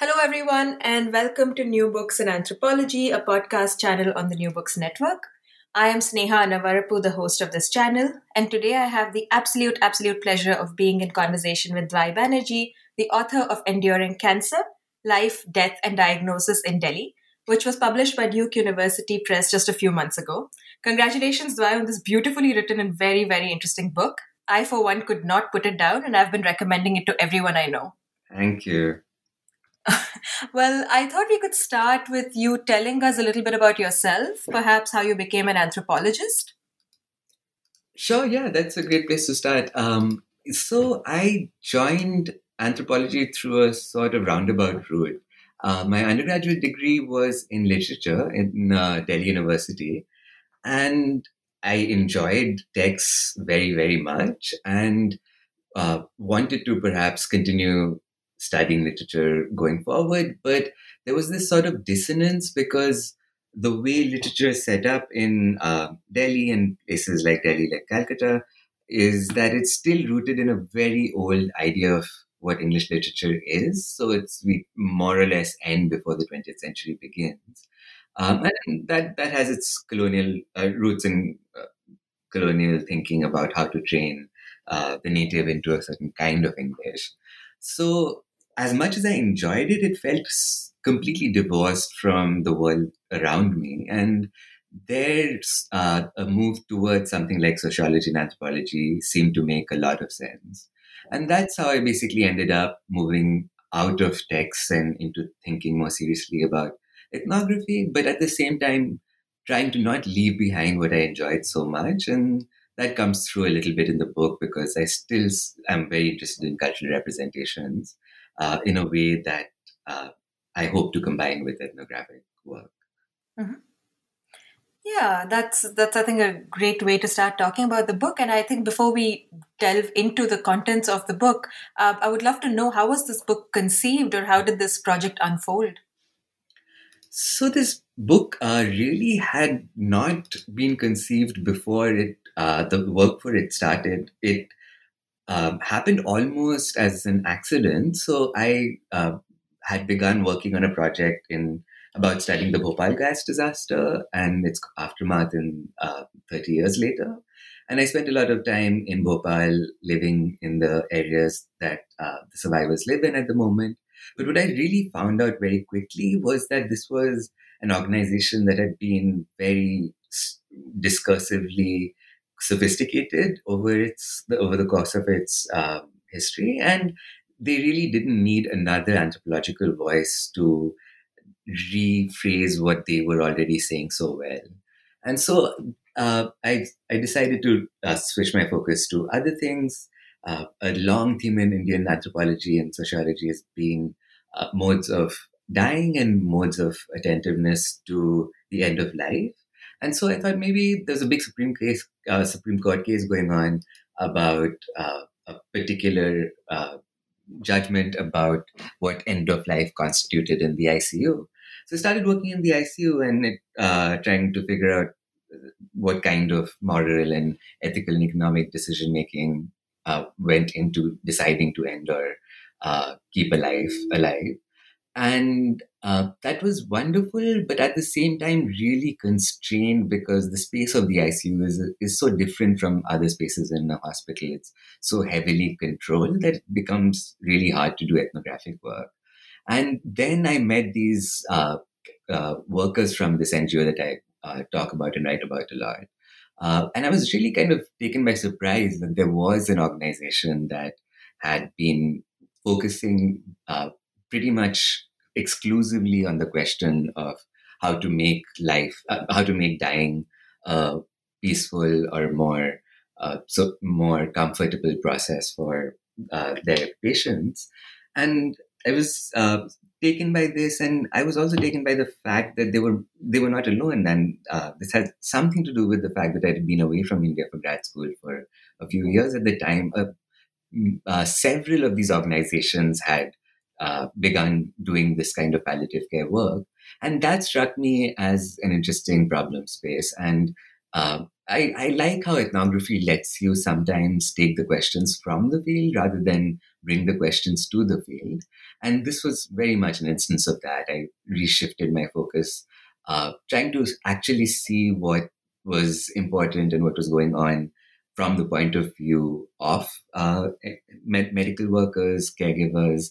Hello, everyone, and welcome to New Books in Anthropology, a podcast channel on the New Books Network. I am Sneha Anavarapu, the host of this channel, and today I have the absolute pleasure of being in conversation with Dwai Banerjee, the author of Enduring Cancer, Life, Death and Diagnosis in Delhi, which was published by Duke University Press just a few months ago. Congratulations, Dwai, on this beautifully written and very, very interesting book. I, for one, could not put it down, and I've been recommending it to everyone I know. Thank you. Well, I thought we could start with you telling us a little bit about yourself, perhaps how you became an anthropologist. Sure, yeah, that's a great place to start. So I joined anthropology through a sort of roundabout route. My undergraduate degree was in literature in Delhi University, and I enjoyed texts very, very much and wanted to perhaps continue studying literature going forward, but there was this sort of dissonance because the way literature is set up in Delhi and places like Delhi, like Calcutta, is that it's still rooted in a very old idea of what English literature is. So we more or less end before the 20th century begins. And that has its colonial roots in colonial thinking about how to train the native into a certain kind of English. So as much as I enjoyed it, it felt completely divorced from the world around me. And there's a move towards something like sociology and anthropology seemed to make a lot of sense. And that's how I basically ended up moving out of texts and into thinking more seriously about ethnography, but at the same time, trying to not leave behind what I enjoyed so much. And that comes through a little bit in the book because I still am very interested in cultural representations in a way that I hope to combine with ethnographic work. Mm-hmm. Yeah, that's I think a great way to start talking about the book. And I think before we delve into the contents of the book, I would love to know, how was this book conceived or how did this project unfold? So this book really had not been conceived before the work for it started. It happened almost as an accident. So I had begun working on a project about studying the Bhopal gas disaster and its aftermath in 30 years later. And I spent a lot of time in Bhopal living in the areas that the survivors live in at the moment. But what I really found out very quickly was that this was an organization that had been very discursively sophisticated over the course of its history, and they really didn't need another anthropological voice to rephrase what they were already saying so well. And so I decided to switch my focus to other things. A long theme in Indian anthropology and sociology has been modes of dying and modes of attentiveness to the end of life. And so I thought maybe there's a big Supreme Court case going on about a particular judgment about what end of life constituted in the ICU. So I started working in the ICU and trying to figure out what kind of moral and ethical and economic decision making went into deciding to end or keep a life alive. And that was wonderful, but at the same time really constrained because the space of the ICU is so different from other spaces in a hospital. It's so heavily controlled that it becomes really hard to do ethnographic work. And then I met these workers from this NGO that I talk about and write about a lot. And I was really kind of taken by surprise that there was an organization that had been focusing pretty much exclusively on the question of how to make dying a peaceful or more more comfortable process for their patients. And I was taken by this, and I was also taken by the fact that they were not alone, and this had something to do with the fact that I had been away from India for grad school for a few years at the time. Several of these organizations had begun doing this kind of palliative care work, and that struck me as an interesting problem space. And I like how ethnography lets you sometimes take the questions from the field rather than bring the questions to the field. And this was very much an instance of that. I reshifted my focus, trying to actually see what was important and what was going on from the point of view of medical workers, caregivers,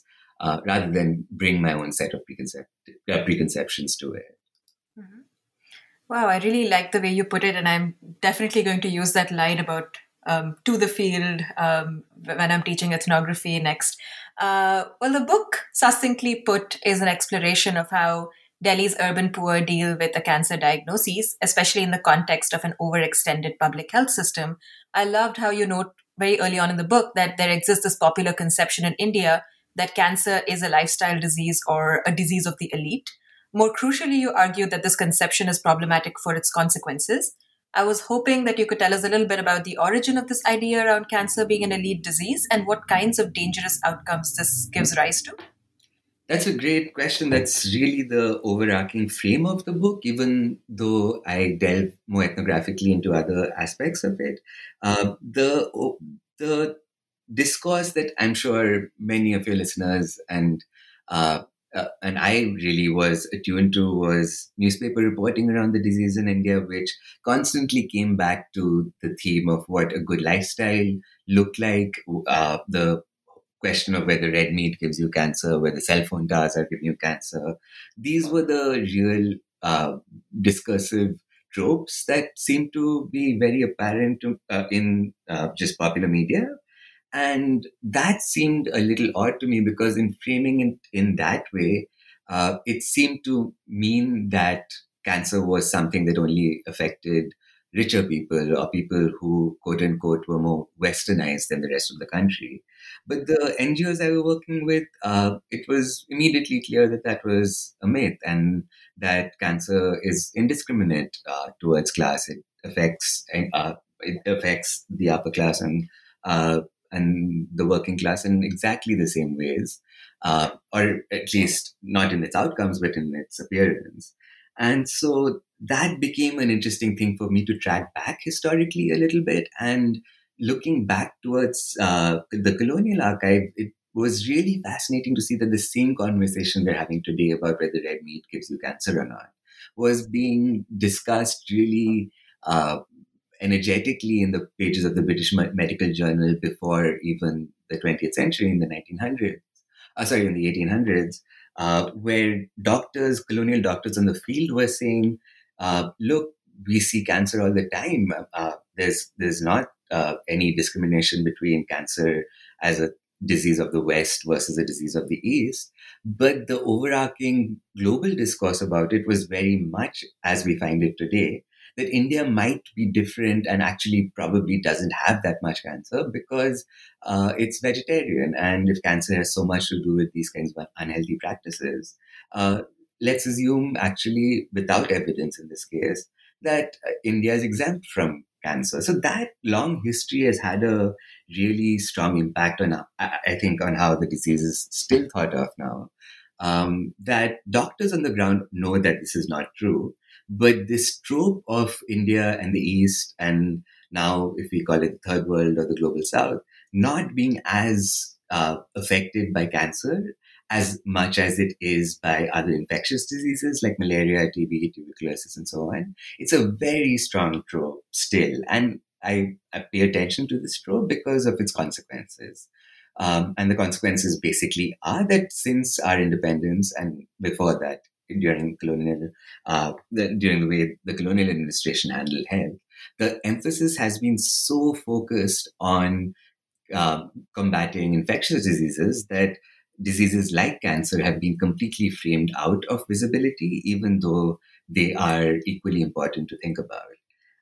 rather than bring my own set of preconceptions to it. Mm-hmm. Wow, I really like the way you put it, and I'm definitely going to use that line about to the field when I'm teaching ethnography next. Well, the book, succinctly put, is an exploration of how Delhi's urban poor deal with a cancer diagnosis, especially in the context of an overextended public health system. I loved how you note very early on in the book that there exists this popular conception in India that cancer is a lifestyle disease or a disease of the elite. More crucially, you argue that this conception is problematic for its consequences. I was hoping that you could tell us a little bit about the origin of this idea around cancer being an elite disease and what kinds of dangerous outcomes this gives rise to. That's a great question. That's really the overarching frame of the book, even though I delve more ethnographically into other aspects of it. The discourse that I'm sure many of your listeners and I really was attuned to was newspaper reporting around the disease in India, which constantly came back to the theme of what a good lifestyle looked like, the question of whether red meat gives you cancer, whether cell phone towers are giving you cancer. These were the real discursive tropes that seemed to be very apparent in just popular media. And that seemed a little odd to me because in framing it in that way, it seemed to mean that cancer was something that only affected richer people or people who, quote unquote, were more westernized than the rest of the country. But the NGOs I was working with, it was immediately clear that that was a myth and that cancer is indiscriminate towards class. It affects the upper class and the working class in exactly the same ways, or at least not in its outcomes, but in its appearance. And so that became an interesting thing for me to track back historically a little bit. And looking back towards the colonial archive, it was really fascinating to see that the same conversation we're having today about whether red meat gives you cancer or not was being discussed really energetically in the pages of the British Medical Journal before even the 20th century, in the 1800s, where colonial doctors on the field were saying, look, we see cancer all the time. There's not any discrimination between cancer as a disease of the West versus a disease of the East. But the overarching global discourse about it was very much as we find it today, that India might be different and actually probably doesn't have that much cancer because it's vegetarian. And if cancer has so much to do with these kinds of unhealthy practices, let's assume, actually without evidence in this case, that India is exempt from cancer. So that long history has had a really strong impact on, I think, on how the disease is still thought of now. That doctors on the ground know that this is not true. But this trope of India and the East, and now if we call it the Third World or the Global South, not being as affected by cancer as much as it is by other infectious diseases like malaria, TB, tuberculosis, and so on. It's a very strong trope still. And I pay attention to this trope because of its consequences. And the consequences basically are that since our independence and before that, during the way the colonial administration handled health, the emphasis has been so focused on combating infectious diseases that diseases like cancer have been completely framed out of visibility, even though they are equally important to think about.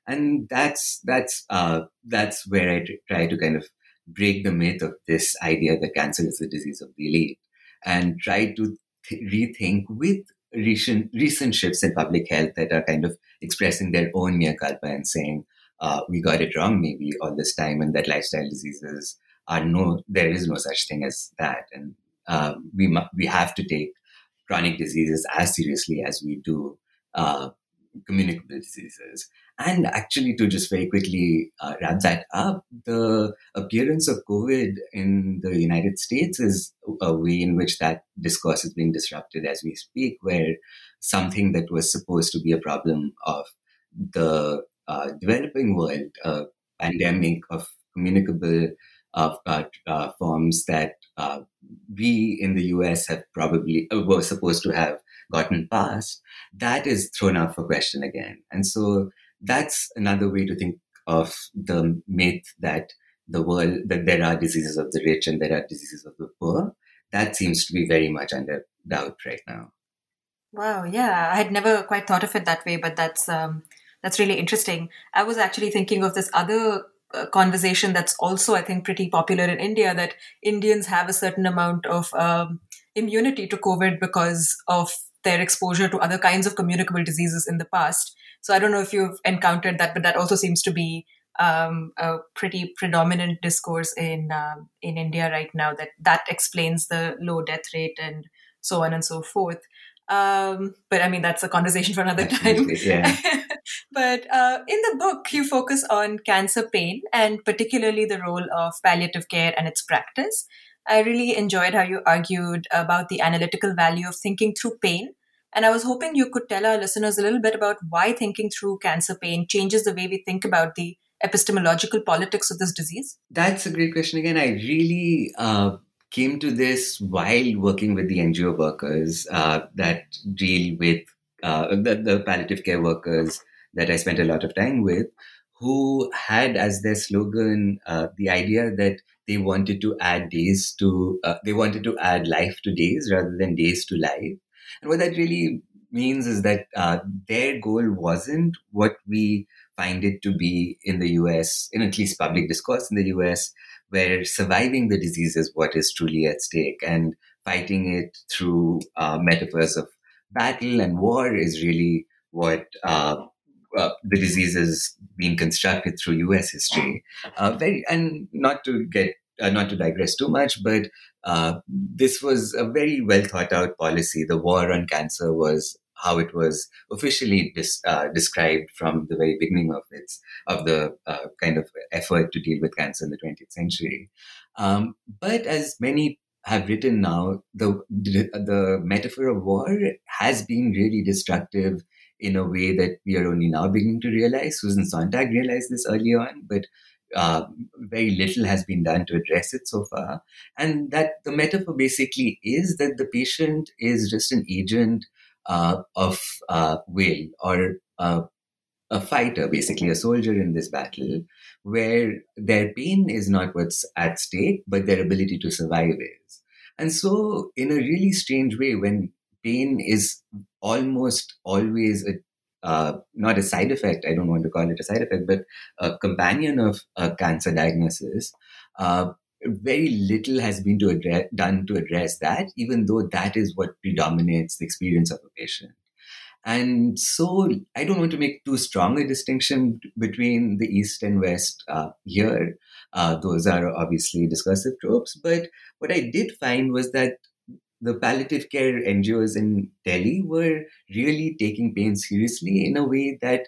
And that's where I try to kind of break the myth of this idea that cancer is the disease of the elite and try to rethink with recent shifts in public health that are kind of expressing their own mea culpa and saying, we got it wrong maybe all this time, and that lifestyle diseases are there is no such thing as that. And we have to take chronic diseases as seriously as we do communicable diseases. And actually, to just very quickly wrap that up, the appearance of COVID in the United States is a way in which that discourse is being disrupted as we speak, where something that was supposed to be a problem of the developing world, a pandemic of communicable forms that we in the US have probably were supposed to have gotten past, that is thrown out for question again. And so that's another way to think of the myth that the world, that there are diseases of the rich and there are diseases of the poor. That seems to be very much under doubt right now. Wow, yeah, I had never quite thought of it that way, but that's really interesting. I was actually thinking of this other conversation that's also, I think, pretty popular in India, that Indians have a certain amount of immunity to COVID because of their exposure to other kinds of communicable diseases in the past. So I don't know if you've encountered that, but that also seems to be a pretty predominant discourse in India right now, that explains the low death rate and so on and so forth. But I mean, that's a conversation for another time. Yeah. But in the book, you focus on cancer pain and particularly the role of palliative care and its practice. I really enjoyed how you argued about the analytical value of thinking through pain. And I was hoping you could tell our listeners a little bit about why thinking through cancer pain changes the way we think about the epistemological politics of this disease. That's a great question. Again, I really came to this while working with the NGO workers that deal with the palliative care workers that I spent a lot of time with, who had as their slogan the idea that they wanted to add life to days rather than days to life. And what that really means is that their goal wasn't what we find it to be in the US, in at least public discourse in the US, where surviving the disease is what is truly at stake, and fighting it through metaphors of battle and war is really what the disease is being constructed through US history. Not to digress too much, but this was a very well thought out policy. The war on cancer was how it was officially described from the very beginning of the kind of effort to deal with cancer in the 20th century. But as many have written now, the metaphor of war has been really destructive in a way that we are only now beginning to realize. Susan Sontag realized this early on, but very little has been done to address it so far. And that the metaphor basically is that the patient is just an agent of will, or a fighter, basically a soldier in this battle, where their pain is not what's at stake, but their ability to survive is. And so in a really strange way, when pain is almost always not a side effect, I don't want to call it a side effect, but a companion of a cancer diagnosis, very little has been done to address that, even though that is what predominates the experience of a patient. And so I don't want to make too strong a distinction between the East and West here. Those are obviously discursive tropes. But what I did find was that the palliative care NGOs in Delhi were really taking pain seriously in a way that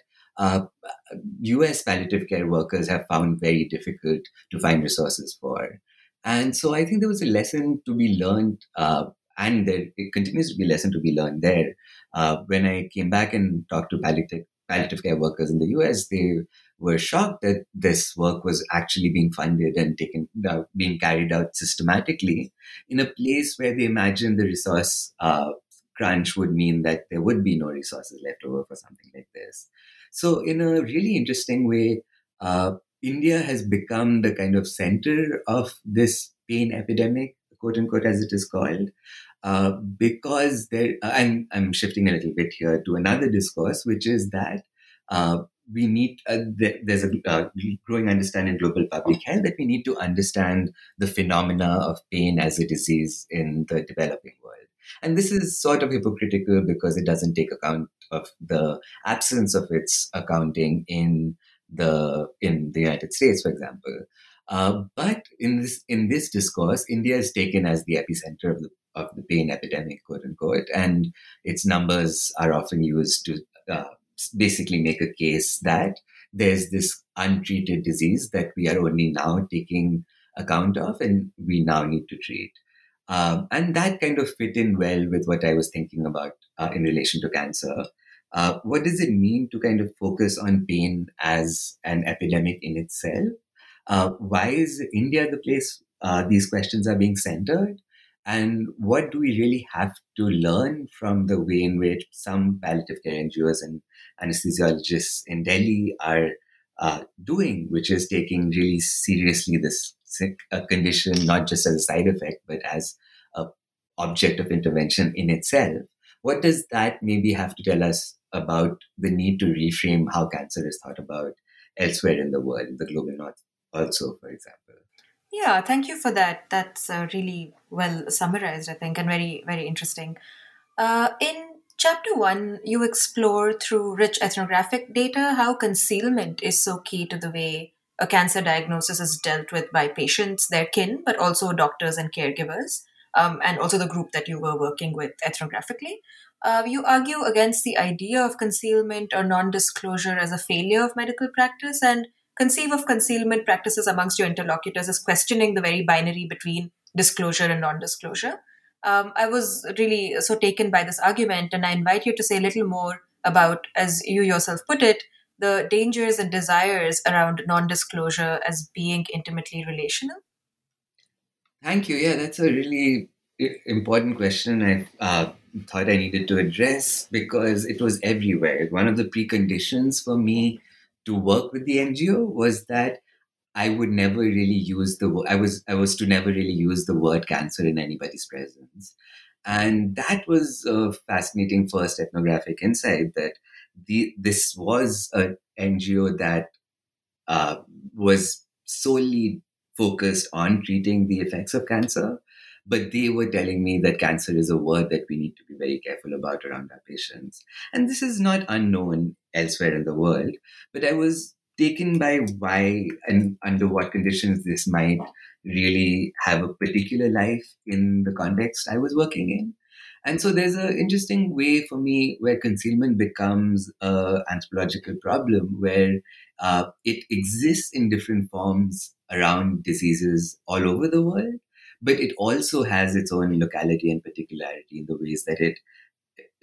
US palliative care workers have found very difficult to find resources for. And so I think there was a lesson to be learned, and it continues to be a lesson to be learned there. When I came back and talked to palliative care workers in the US, they were shocked that this work was actually being funded and being carried out systematically in a place where they imagined the resource crunch would mean that there would be no resources left over for something like this. So in a really interesting way, India has become the kind of center of this pain epidemic, quote unquote, as it is called, because I'm shifting a little bit here to another discourse, which is that we need, there's a growing understanding in global public health that we need to understand the phenomena of pain as a disease in the developing world. And this is sort of hypocritical because it doesn't take account of the absence of its accounting in the United States, for example. But in this discourse, India is taken as the epicenter of the pain epidemic, quote unquote, and its numbers are often used to basically make a case that there's this untreated disease that we are only now taking account of and we now need to treat. And that kind of fit in well with what I was thinking about in relation to cancer. What does it mean to kind of focus on pain as an epidemic in itself? Why is India the place these questions are being centered? And what do we really have to learn from the way in which some palliative care NGOs and anesthesiologists in Delhi are doing, which is taking really seriously this condition, not just as a side effect, but as an object of intervention in itself? What does that maybe have to tell us about the need to reframe how cancer is thought about elsewhere in the world, in the global north also, for example? Yeah, thank you for that. That's really well summarized, I think, and very, very interesting. In chapter 1, you explore through rich ethnographic data how concealment is so key to the way a cancer diagnosis is dealt with by patients, their kin, but also doctors and caregivers, and also the group that you were working with ethnographically. You argue against the idea of concealment or non-disclosure as a failure of medical practice, and conceive of concealment practices amongst your interlocutors as questioning the very binary between disclosure and non-disclosure. I was really so taken by this argument, and I invite you to say a little more about, as you yourself put it, the dangers and desires around non-disclosure as being intimately relational. Thank you. Yeah, that's a really important question. I thought I needed to address because it was everywhere. One of the preconditions for me to work with the NGO was that I was to never really use the word cancer in anybody's presence. And that was a fascinating first ethnographic insight that this was an NGO that was solely focused on treating the effects of cancer, but they were telling me that cancer is a word that we need to be very careful about around our patients. And this is not unknown elsewhere in the world, but I was taken by why and under what conditions this might really have a particular life in the context I was working in. And so there's an interesting way for me where concealment becomes an anthropological problem, where it exists in different forms around diseases all over the world, but it also has its own locality and particularity in the ways that it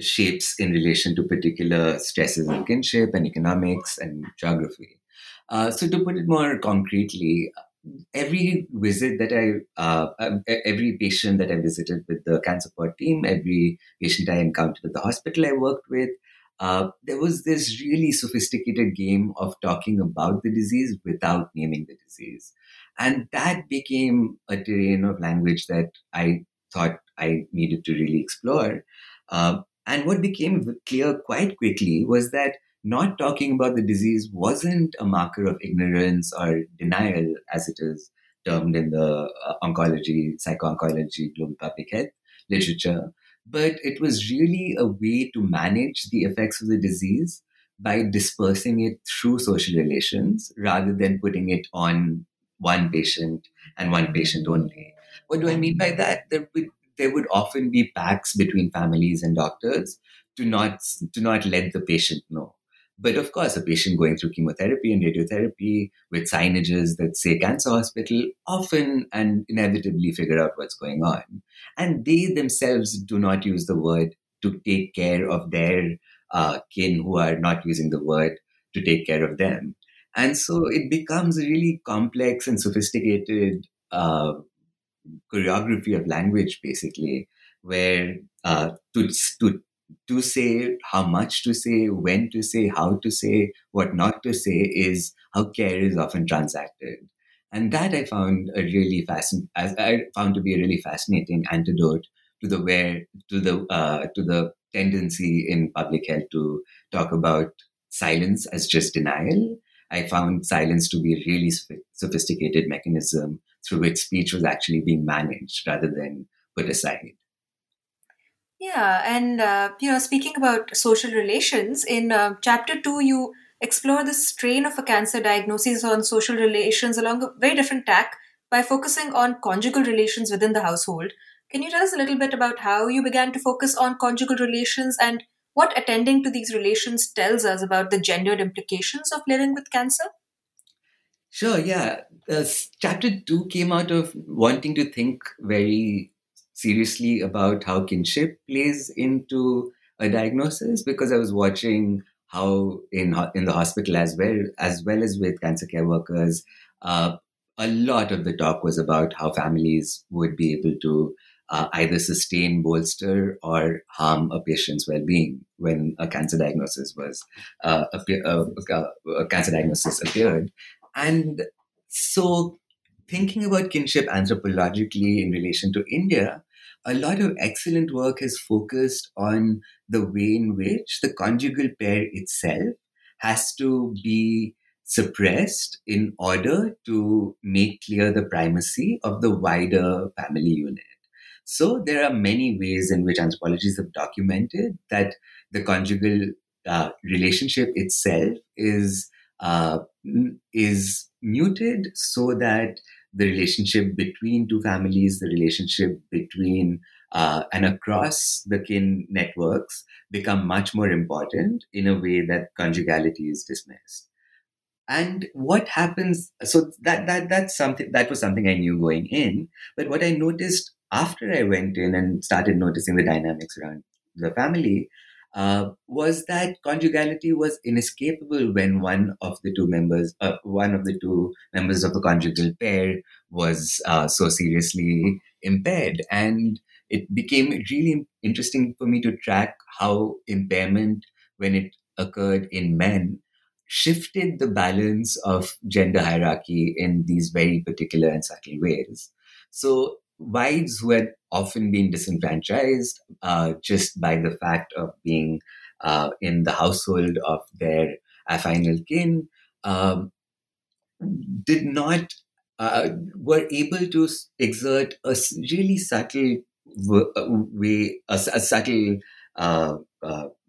shapes in relation to particular stresses in kinship and economics and geography. So to put it more concretely, every patient that I visited with the cancer support team, every patient I encountered at the hospital I worked with, there was this really sophisticated game of talking about the disease without naming the disease. And that became a terrain of language that I thought I needed to really explore. And what became clear quite quickly was that not talking about the disease wasn't a marker of ignorance or denial, as it is termed in the psycho-oncology, global public health literature, but it was really a way to manage the effects of the disease by dispersing it through social relations rather than putting it on one patient and one patient only. What do I mean by that? There would often be pacts between families and doctors to not let the patient know. But of course, a patient going through chemotherapy and radiotherapy with signages that say cancer hospital often and inevitably figure out what's going on. And they themselves do not use the word to take care of their kin who are not using the word to take care of them. And so it becomes a really complex and sophisticated choreography of language, basically, where to say, how much to say, when to say, how to say, what not to say is how care is often transacted. And that I found to be a really fascinating antidote to the tendency in public health to talk about silence as just denial. I found silence to be a really sophisticated mechanism through which speech was actually being managed rather than put aside. Yeah, and speaking about social relations, in chapter 2, you explore the strain of a cancer diagnosis on social relations along a very different tack by focusing on conjugal relations within the household. Can you tell us a little bit about how you began to focus on conjugal relations and what attending to these relations tells us about the gendered implications of living with cancer? Sure, yeah. Chapter 2 came out of wanting to think very seriously about how kinship plays into a diagnosis, because I was watching how in the hospital as well as with cancer care workers, a lot of the talk was about how families would be able to either sustain, bolster, or harm a patient's well-being when a cancer diagnosis appeared. And so thinking about kinship anthropologically in relation to India, a lot of excellent work has focused on the way in which the conjugal pair itself has to be suppressed in order to make clear the primacy of the wider family unit. So there are many ways in which anthropologists have documented that the conjugal relationship itself is muted, so that the relationship between two families, the relationship between and across the kin networks become much more important in a way that conjugality is dismissed. And what happens, so that was something I knew going in, but what I noticed after I went in and started noticing the dynamics around the family was that conjugality was inescapable when one of the two members of the conjugal pair was so seriously impaired. And it became really interesting for me to track how impairment, when it occurred in men, shifted the balance of gender hierarchy in these very particular and subtle ways. So wives who had often been disenfranchised just by the fact of being in the household of their affinal kin were able to exert a really subtle way, a subtle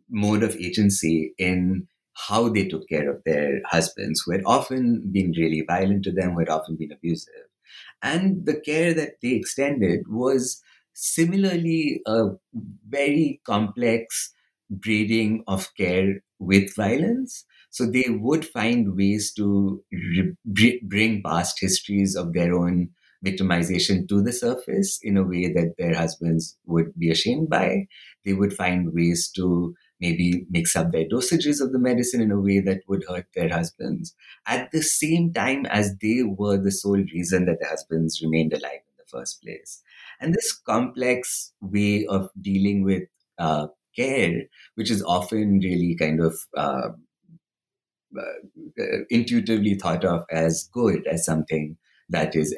mode of agency in how they took care of their husbands, who had often been really violent to them, who had often been abusive. And the care that they extended was similarly a very complex braiding of care with violence. So they would find ways to bring past histories of their own victimization to the surface in a way that their husbands would be ashamed by. They would find ways to maybe mix up their dosages of the medicine in a way that would hurt their husbands, at the same time as they were the sole reason that their husbands remained alive in the first place. And this complex way of dealing with care, which is often really kind of intuitively thought of as good, as something that is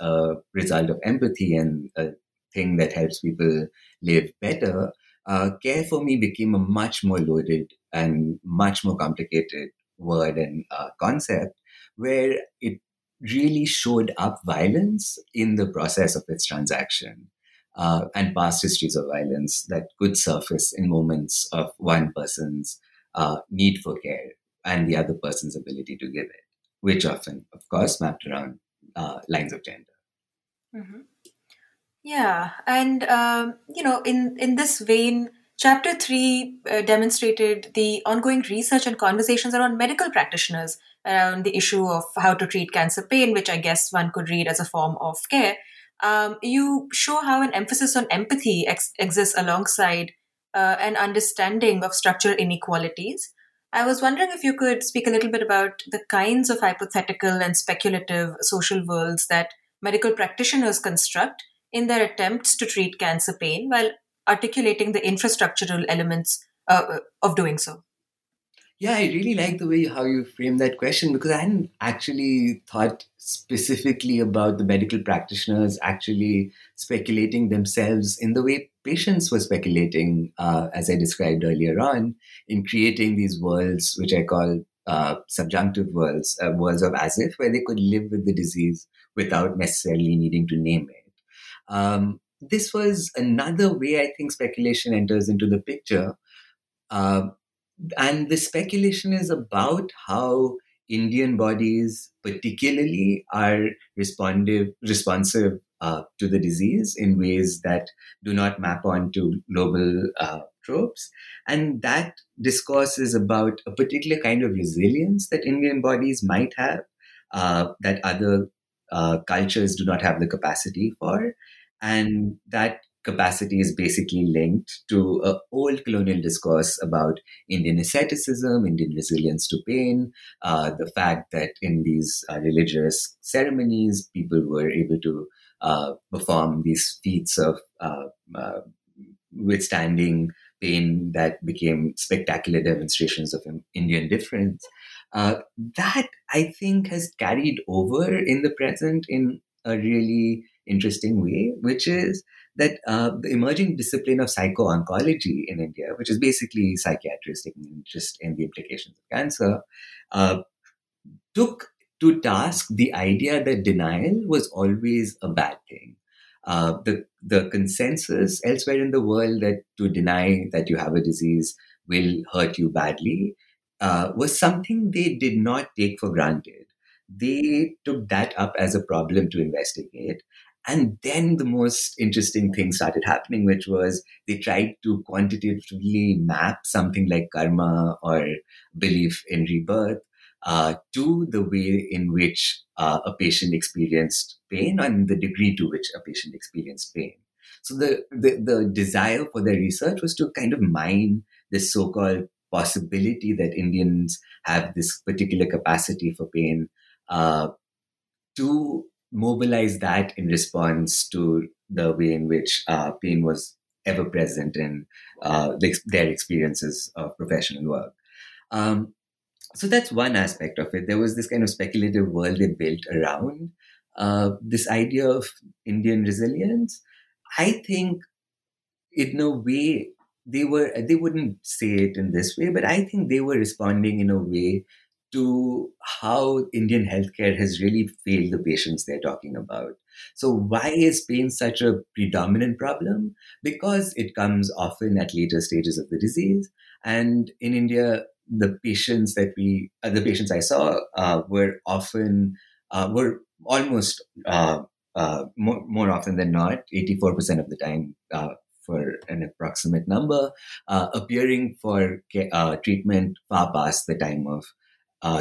a result of empathy and a thing that helps people live better, care for me became a much more loaded and much more complicated word and concept, where it really showed up violence in the process of its transaction and past histories of violence that could surface in moments of one person's need for care and the other person's ability to give it, which often, of course, mapped around lines of gender. Mm-hmm. Yeah, and in this vein, Chapter 3 demonstrated the ongoing research and conversations around medical practitioners around the issue of how to treat cancer pain, which I guess one could read as a form of care. You show how an emphasis on empathy exists alongside an understanding of structural inequalities. I was wondering if you could speak a little bit about the kinds of hypothetical and speculative social worlds that medical practitioners construct in their attempts to treat cancer pain while articulating the infrastructural elements of doing so. Yeah, I really like the way how you framed that question, because I hadn't actually thought specifically about the medical practitioners actually speculating themselves in the way patients were speculating, as I described earlier on, in creating these worlds, which I call subjunctive worlds, worlds of as if, where they could live with the disease without necessarily needing to name it. This was another way I think speculation enters into the picture. And the speculation is about how Indian bodies particularly are responsive to the disease in ways that do not map onto global tropes. And that discourse is about a particular kind of resilience that Indian bodies might have, that other cultures do not have the capacity for. And that capacity is basically linked to an old colonial discourse about Indian asceticism, Indian resilience to pain, the fact that in these religious ceremonies, people were able to perform these feats of withstanding pain that became spectacular demonstrations of Indian difference. That, I think, has carried over in the present in a really interesting way, which is that the emerging discipline of psycho-oncology in India, which is basically psychiatrists taking interest in the implications of cancer, took to task the idea that denial was always a bad thing. The consensus elsewhere in the world that to deny that you have a disease will hurt you badly was something they did not take for granted. They took that up as a problem to investigate. And then the most interesting thing started happening, which was they tried to quantitatively map something like karma or belief in rebirth to the way in which a patient experienced pain and the degree to which a patient experienced pain. So the desire for their research was to kind of mine this so-called possibility that Indians have this particular capacity for pain to mobilize that in response to the way in which pain was ever present in their experiences of professional work. So that's one aspect of it. There was this kind of speculative world they built around this idea of Indian resilience. I think in a way they wouldn't say it in this way, but I think they were responding in a way to how Indian healthcare has really failed the patients they're talking about. So why is pain such a predominant problem? Because it comes often at later stages of the disease. And in India, the patients I saw were almost more often than not, 84% of the time for an approximate number, appearing for treatment far past the time of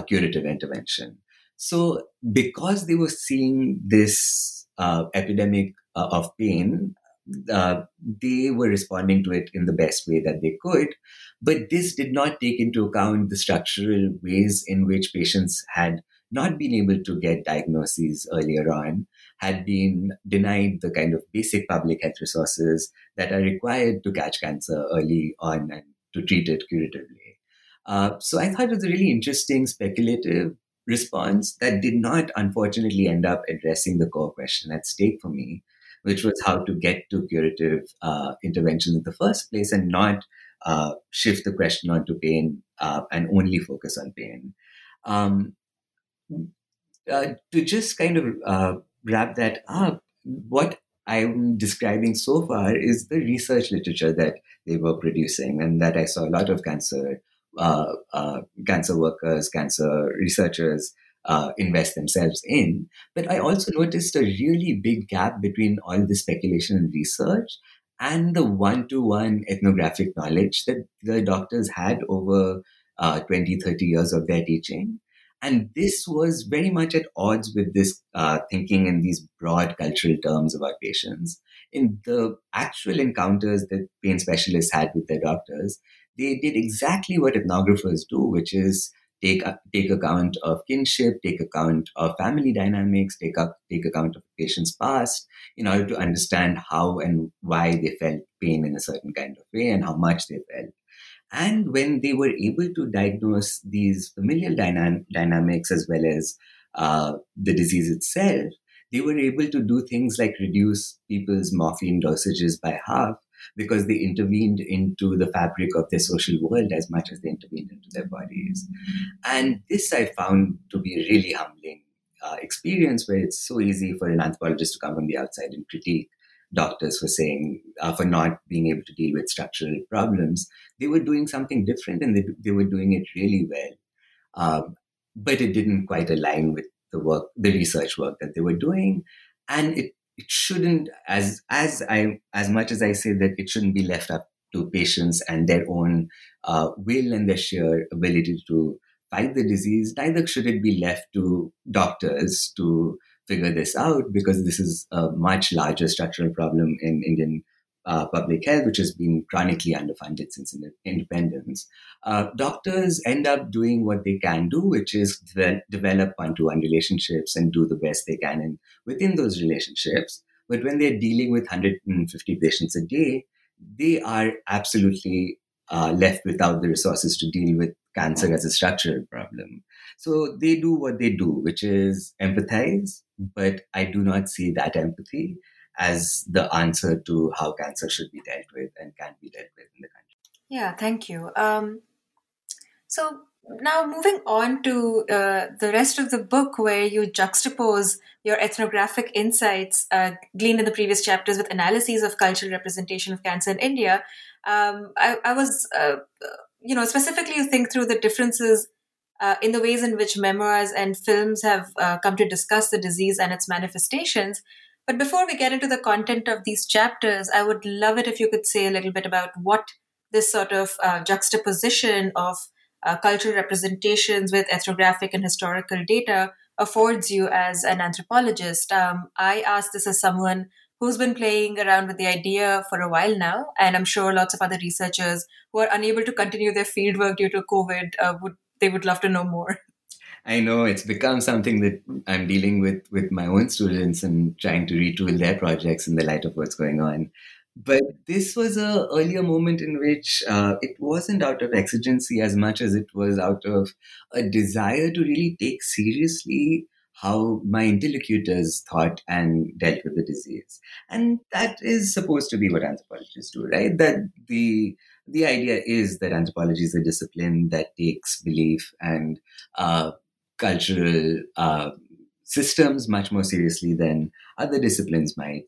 curative intervention. So because they were seeing this epidemic of pain, they were responding to it in the best way that they could. But this did not take into account the structural ways in which patients had not been able to get diagnoses earlier on, had been denied the kind of basic public health resources that are required to catch cancer early on and to treat it curatively. So I thought it was a really interesting speculative response that did not, unfortunately, end up addressing the core question at stake for me, which was how to get to curative intervention in the first place and not shift the question onto pain and only focus on pain. To just kind of wrap that up, what I'm describing so far is the research literature that they were producing and that I saw a lot of cancer workers, cancer researchers invest themselves in. But I also noticed a really big gap between all the speculation and research and the one-to-one ethnographic knowledge that the doctors had over 20, 30 years of their teaching. And this was very much at odds with this thinking in these broad cultural terms about patients. In the actual encounters that pain specialists had with their doctors, they did exactly what ethnographers do, which is take account of kinship, take account of family dynamics, take account of the patient's past in order to understand how and why they felt pain in a certain kind of way and how much they felt. And when they were able to diagnose these familial dynamics as well as the disease itself, they were able to do things like reduce people's morphine dosages by half, because they intervened into the fabric of their social world as much as they intervened into their bodies. And this I found to be a really humbling experience, where it's so easy for an anthropologist to come from the outside and critique doctors for saying, for not being able to deal with structural problems. They were doing something different, and they were doing it really well. But it didn't quite align with the research work that they were doing. And it shouldn't, as much as I say that it shouldn't be left up to patients and their own will and their sheer ability to fight the disease, neither should it be left to doctors to figure this out, because this is a much larger structural problem in Indian public health, which has been chronically underfunded since independence. Doctors end up doing what they can do, which is develop one-to-one relationships and do the best they can within those relationships. But when they're dealing with 150 patients a day, they are absolutely left without the resources to deal with cancer as a structural problem. So they do what they do, which is empathize, but I do not see that empathy as the answer to how cancer should be dealt with and can be dealt with in the country. Yeah, thank you. So now moving on to the rest of the book, where you juxtapose your ethnographic insights gleaned in the previous chapters with analyses of cultural representation of cancer in India. I was, specifically you think through the differences in the ways in which memoirs and films have come to discuss the disease and its manifestations. But before we get into the content of these chapters, I would love it if you could say a little bit about what this sort of juxtaposition of cultural representations with ethnographic and historical data affords you as an anthropologist. I ask this as someone who's been playing around with the idea for a while now, and I'm sure lots of other researchers who are unable to continue their fieldwork due to COVID, would love to know more. I know it's become something that I'm dealing with my own students and trying to retool their projects in the light of what's going on. But this was an earlier moment in which it wasn't out of exigency as much as it was out of a desire to really take seriously how my interlocutors thought and dealt with the disease. And that is supposed to be what anthropologists do, right? That the idea is that anthropology is a discipline that takes belief and cultural systems much more seriously than other disciplines might,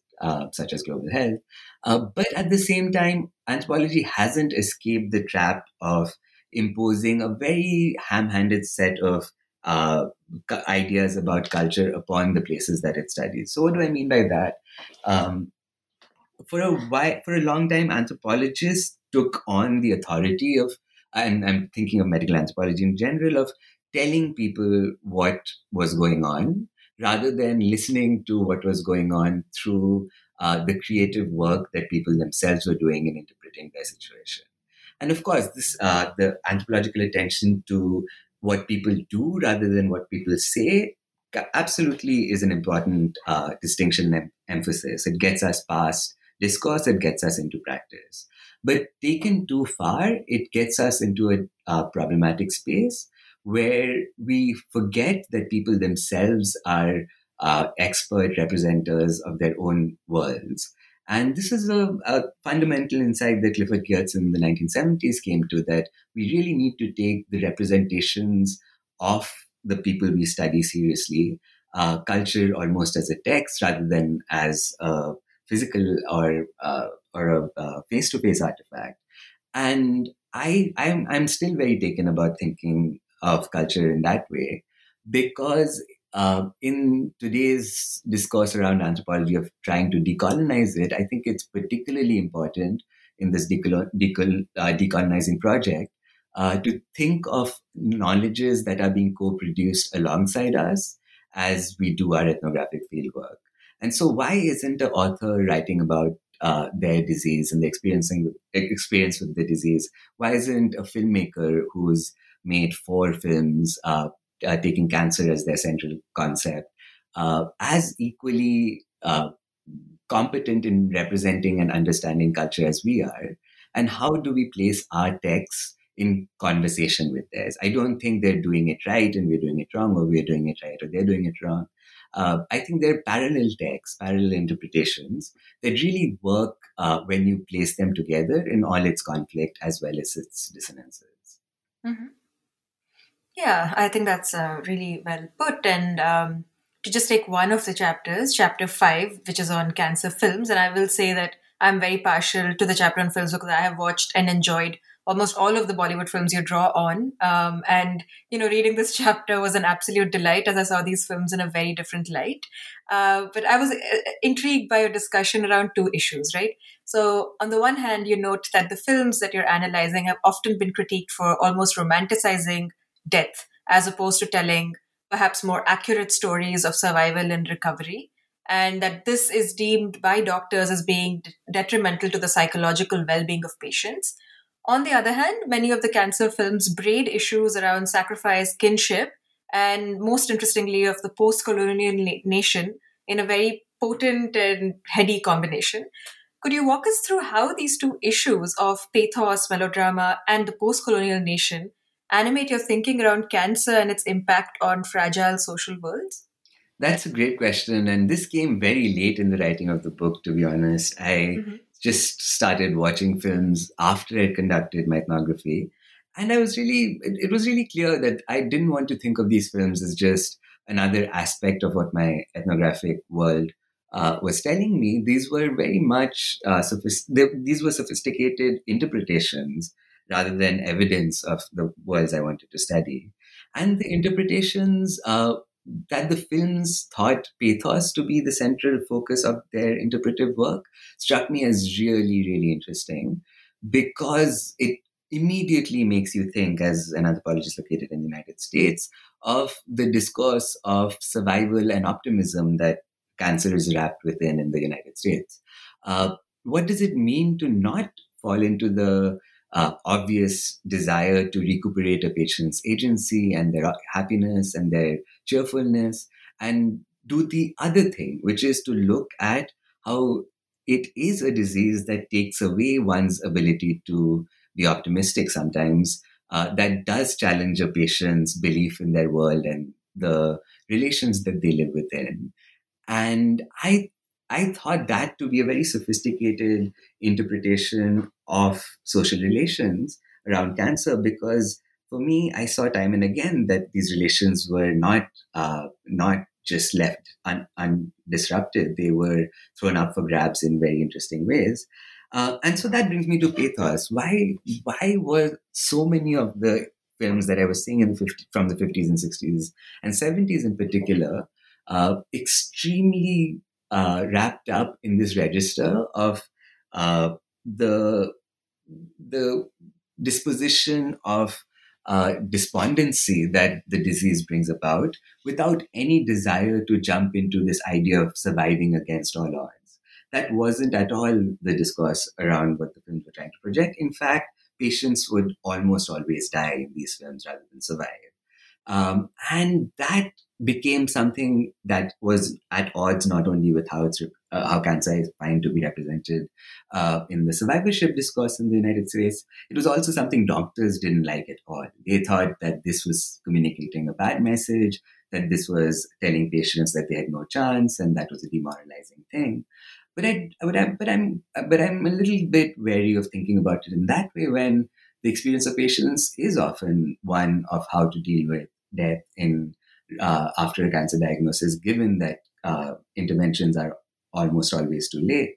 such as global health. But at the same time, anthropology hasn't escaped the trap of imposing a very ham-handed set of ideas about culture upon the places that it studies. So what do I mean by that? For a long time, anthropologists took on the authority of, and I'm thinking of medical anthropology in general, of telling people what was going on, rather than listening to what was going on through the creative work that people themselves were doing in interpreting their situation. And of course, this the anthropological attention to what people do rather than what people say absolutely is an important distinction and emphasis. It gets us past discourse, it gets us into practice. But taken too far, it gets us into a problematic space where we forget that people themselves are expert representers of their own worlds. And this is a fundamental insight that Clifford Geertz in the 1970s came to, that we really need to take the representations of the people we study seriously, culture almost as a text rather than as a physical or a face-to-face artifact. And I'm still very taken about thinking of culture in that way, because in today's discourse around anthropology of trying to decolonize it, I think it's particularly important in this decolonizing project to think of knowledges that are being co-produced alongside us as we do our ethnographic fieldwork. And so why isn't the author writing about their disease and the experience with the disease? Why isn't a filmmaker who's made 4 films taking cancer as their central concept as equally competent in representing and understanding culture as we are? And how do we place our texts in conversation with theirs. I don't think they're doing it right and we're doing it wrong, or we're doing it right or they're doing it wrong. I think they're parallel texts, parallel interpretations that really work when you place them together in all its conflict as well as its dissonances. Mm-hmm. Yeah, I think that's really well put. And to just take one of the chapters, chapter 5, which is on cancer films, and I will say that I'm very partial to the chapter on films because I have watched and enjoyed almost all of the Bollywood films you draw on. And, you know, reading this chapter was an absolute delight as I saw these films in a very different light. But I was intrigued by your discussion around two issues, right? So on the one hand, you note that the films that you're analyzing have often been critiqued for almost romanticizing death, as opposed to telling perhaps more accurate stories of survival and recovery. And that this is deemed by doctors as being detrimental to the psychological well-being of patients. On the other hand, many of the cancer films braid issues around sacrifice, kinship, and most interestingly of the post-colonial nation in a very potent and heady combination. Could you walk us through how these two issues of pathos, melodrama, and the post-colonial nation animate your thinking around cancer and its impact on fragile social worlds? That's a great question. And this came very late in the writing of the book, to be honest. I just started watching films after I conducted my ethnography. And I was really, it was really clear that I didn't want to think of these films as just another aspect of what my ethnographic world was telling me. These were very much, these were sophisticated interpretations rather than evidence of the worlds I wanted to study. And the interpretations that the films thought pathos to be the central focus of their interpretive work struck me as really, really interesting because it immediately makes you think, as an anthropologist located in the United States, of the discourse of survival and optimism that cancer is wrapped within in the United States. What does it mean to not fall into the obvious desire to recuperate a patient's agency and their happiness and their cheerfulness, and do the other thing, which is to look at how it is a disease that takes away one's ability to be optimistic sometimes, that does challenge a patient's belief in their world and the relations that they live within. And I thought that to be a very sophisticated interpretation of social relations around cancer, because for me, I saw time and again that these relations were not just left undisrupted. They were thrown up for grabs in very interesting ways. And so that brings me to pathos. Why were so many of the films that I was seeing in from the 50s and 60s and 70s in particular extremely wrapped up in this register of the disposition of despondency that the disease brings about without any desire to jump into this idea of surviving against all odds? That wasn't at all the discourse around what the films were trying to project. In fact, patients would almost always die in these films rather than survive. And that became something that was at odds not only with how cancer is found to be represented in the survivorship discourse in the United States, it was also something doctors didn't like at all. They thought that this was communicating a bad message, that this was telling patients that they had no chance, and that was a demoralizing thing. But I'm a little bit wary of thinking about it in that way when the experience of patients is often one of how to deal with death in after a cancer diagnosis, given that interventions are almost always too late.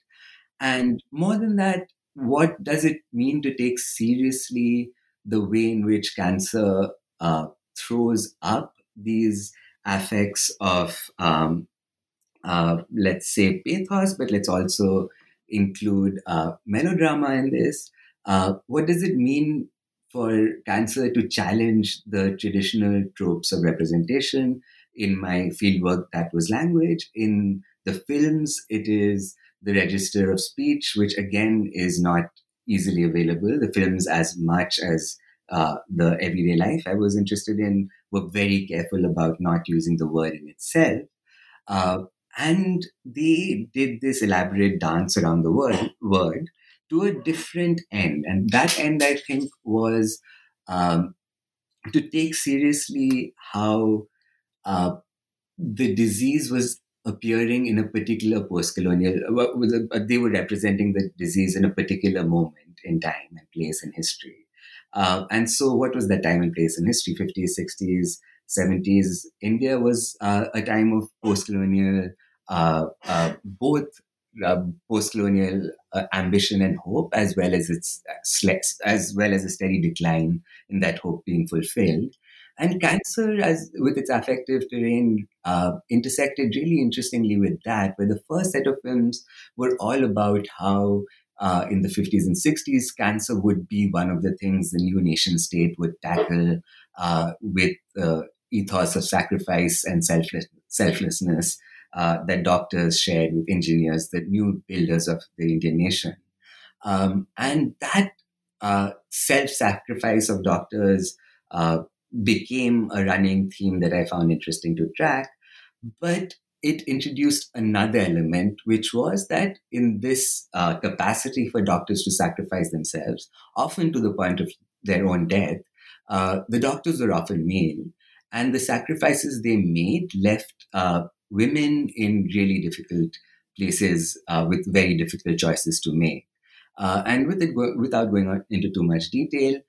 And more than that, what does it mean to take seriously the way in which cancer throws up these affects of, let's say, pathos, but let's also include melodrama in this? What does it mean for cancer to challenge the traditional tropes of representation? In my fieldwork, that was language. In the films, it is the register of speech, which again is not easily available. The films, as much as the everyday life I was interested in, were very careful about not using the word in itself. And they did this elaborate dance around the word to a different end. And that end, I think, was to take seriously how the disease was appearing in a particular post-colonial, they were representing the disease in a particular moment in time and place in history. And so what was that time and place in history? 50s, 60s, 70s. India was a time of post-colonial, both post-colonial ambition and hope, as well as its as well as a steady decline in that hope being fulfilled. And cancer, as with its affective terrain, intersected really interestingly with that, where the first set of films were all about how in the 50s and 60s, cancer would be one of the things the new nation state would tackle with ethos of sacrifice and selflessness that doctors shared with engineers, the new builders of the Indian nation. And that self-sacrifice of doctors became a running theme that I found interesting to track. But it introduced another element, which was that in this capacity for doctors to sacrifice themselves, often to the point of their own death, the doctors were often male. And the sacrifices they made left women in really difficult places with very difficult choices to make. And with it, without going on into too much detail,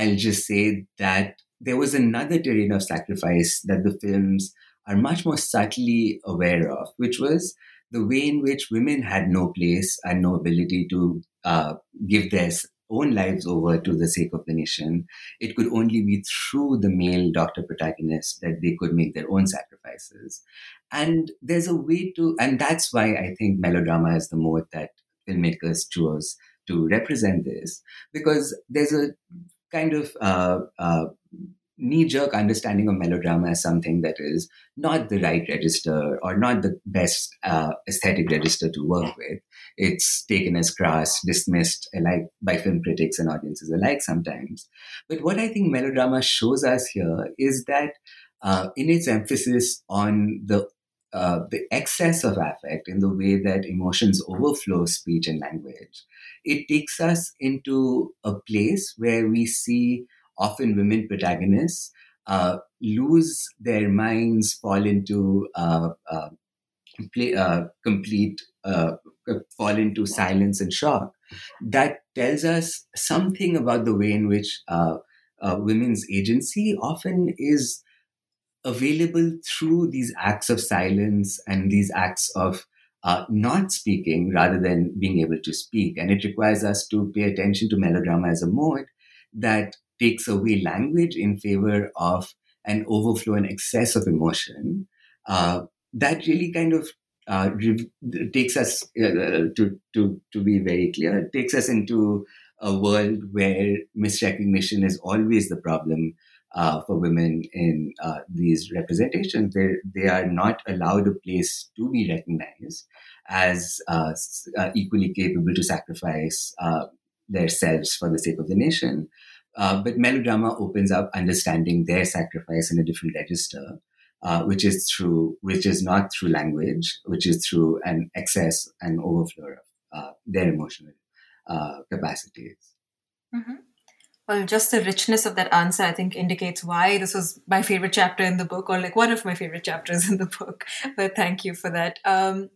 I'll just say that there was another terrain of sacrifice that the films are much more subtly aware of, which was the way in which women had no place and no ability to give their own lives over to the sake of the nation. It could only be through the male doctor protagonist that they could make their own sacrifices. And there's a way to, and that's why I think melodrama is the mode that filmmakers chose to represent this, because there's a kind of knee-jerk understanding of melodrama as something that is not the right register or not the best aesthetic register to work with. It's taken as crass, dismissed alike by film critics and audiences alike sometimes. But what I think melodrama shows us here is that in its emphasis on the excess of affect in the way that emotions overflow speech and language, it takes us into a place where we see often women protagonists lose their minds, fall into fall into silence and shock. That tells us something about the way in which women's agency often is available through these acts of silence and these acts of not speaking rather than being able to speak. And it requires us to pay attention to melodrama as a mode that takes away language in favor of an overflow and excess of emotion. That really kind of takes us, to be very clear, takes us into a world where misrecognition is always the problem for women in these representations. They are not allowed a place to be recognized as equally capable to sacrifice themselves for the sake of the nation. But melodrama opens up understanding their sacrifice in a different register, which is not through language, which is through an excess and overflow of their emotional capacities. Mm-hmm. Well, just the richness of that answer, I think, indicates why this was my favorite chapter in the book, or like one of my favorite chapters in the book. But thank you for that. Well,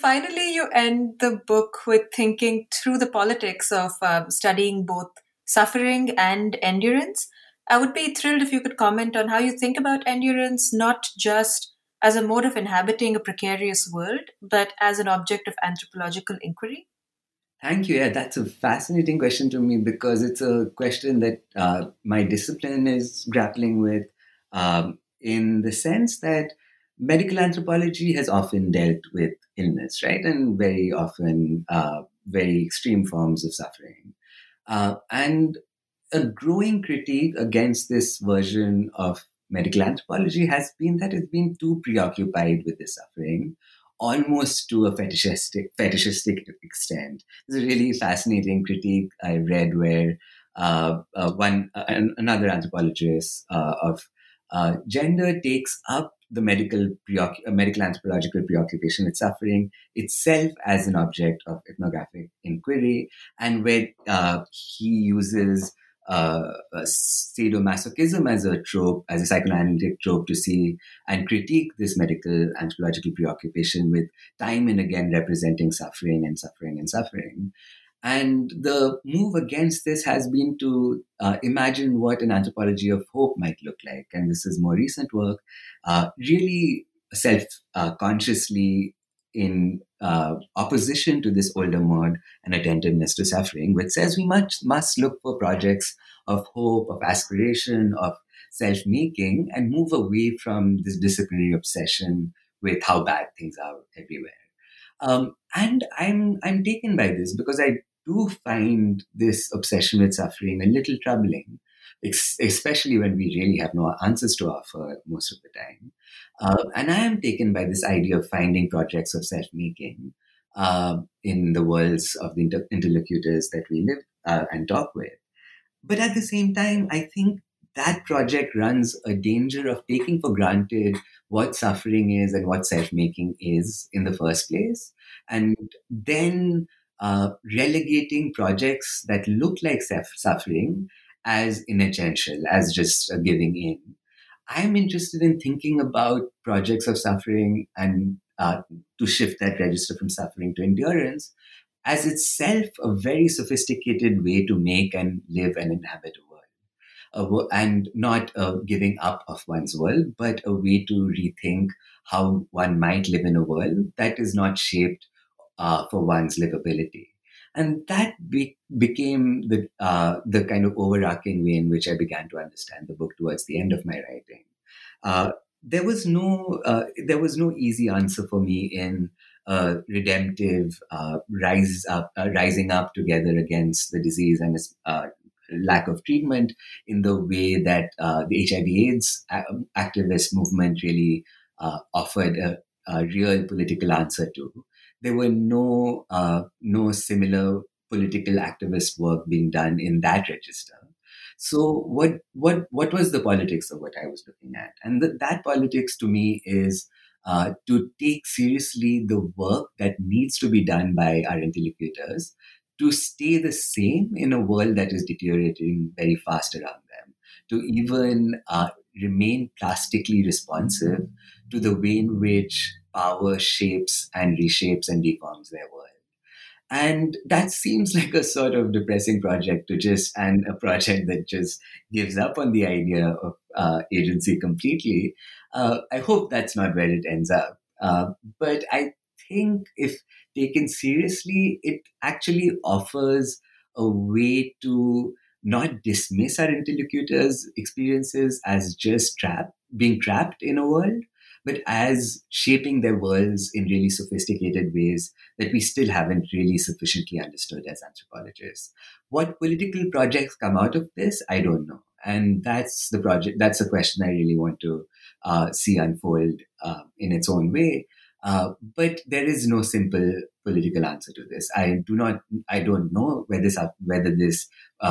finally, you end the book with thinking through the politics of studying both suffering and endurance. I would be thrilled if you could comment on how you think about endurance, not just as a mode of inhabiting a precarious world, but as an object of anthropological inquiry. Thank you. Yeah, that's a fascinating question to me because it's a question that my discipline is grappling with in the sense that medical anthropology has often dealt with illness, right? And very often very extreme forms of suffering. And a growing critique against this version of medical anthropology has been that it's been too preoccupied with the suffering, almost to a fetishistic extent. There's a really fascinating critique I read where another anthropologist of gender takes up the medical anthropological preoccupation with suffering itself as an object of ethnographic inquiry, and where he uses sadomasochism as a trope, as a psychoanalytic trope, to see and critique this medical anthropological preoccupation with time and again representing suffering and suffering and suffering. And the move against this has been to imagine what an anthropology of hope might look like. And this is more recent work, really self-consciously in opposition to this older mode and attentiveness to suffering, which says we must look for projects of hope, of aspiration, of self-making, and move away from this disciplinary obsession with how bad things are everywhere. And I'm taken by this because I do find this obsession with suffering a little troubling, especially when we really have no answers to offer most of the time. And I am taken by this idea of finding projects of self-making in the worlds of the interlocutors that we live and talk with. But at the same time, I think that project runs a danger of taking for granted what suffering is and what self-making is in the first place, and then relegating projects that look like suffering as inessential, as just a giving in. I'm interested in thinking about projects of suffering and to shift that register from suffering to endurance as itself a very sophisticated way to make and live and inhabit a world, and not a giving up of one's world, but a way to rethink how one might live in a world that is not shaped for one's livability. And that became the kind of overarching way in which I began to understand the book towards the end of my writing. There was no easy answer for me in redemptive rising up together against the disease and its lack of treatment in the way that the HIV/AIDS activist movement really offered a real political answer to. There were no similar political activist work being done in that register. So what was the politics of what I was looking at? And that politics to me is to take seriously the work that needs to be done by our interlocutors to stay the same in a world that is deteriorating very fast around them, to even remain plastically responsive to the way in which power shapes and reshapes and deforms their world. And that seems like a sort of depressing project and a project that just gives up on the idea of agency completely. I hope that's not where it ends up. But I think if taken seriously, it actually offers a way to not dismiss our interlocutors' experiences as just being trapped in a world, but as shaping their worlds in really sophisticated ways that we still haven't really sufficiently understood as anthropologists. What political projects come out of this, I don't know. And that's the project. That's the question I really want to see unfold in its own way. But there is no simple political answer to this. I don't know whether this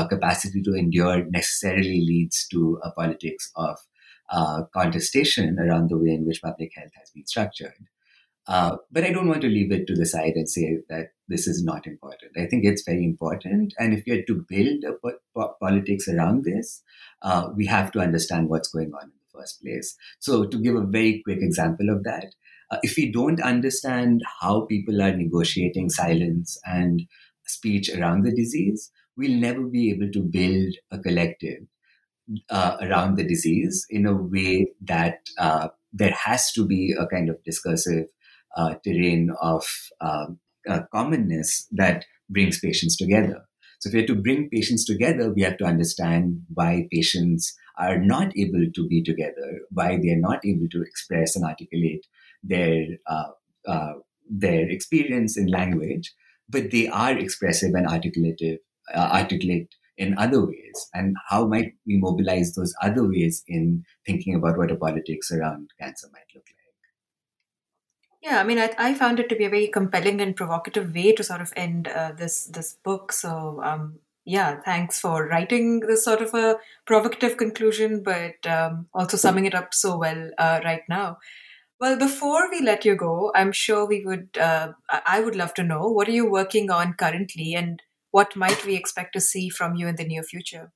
capacity to endure necessarily leads to a politics of contestation around the way in which public health has been structured. But I don't want to leave it to the side and say that this is not important. I think it's very important. And if you're to build a politics around this, we have to understand what's going on in the first place. So to give a very quick example of that, if we don't understand how people are negotiating silence and speech around the disease, we'll never be able to build a collective around the disease in a way that there has to be a kind of discursive terrain of commonness that brings patients together. So if we are to bring patients together, we have to understand why patients are not able to be together, why they are not able to express and articulate their experience in language, but they are expressive and articulate in other ways, and how might we mobilize those other ways in thinking about what a politics around cancer might look like. Yeah, I mean, I found it to be a very compelling and provocative way to sort of end this book. So, yeah, thanks for writing this sort of a provocative conclusion, but also summing it up so well right now. Well, before we let you go, I'm sure I would love to know, what are you working on currently, and what might we expect to see from you in the near future?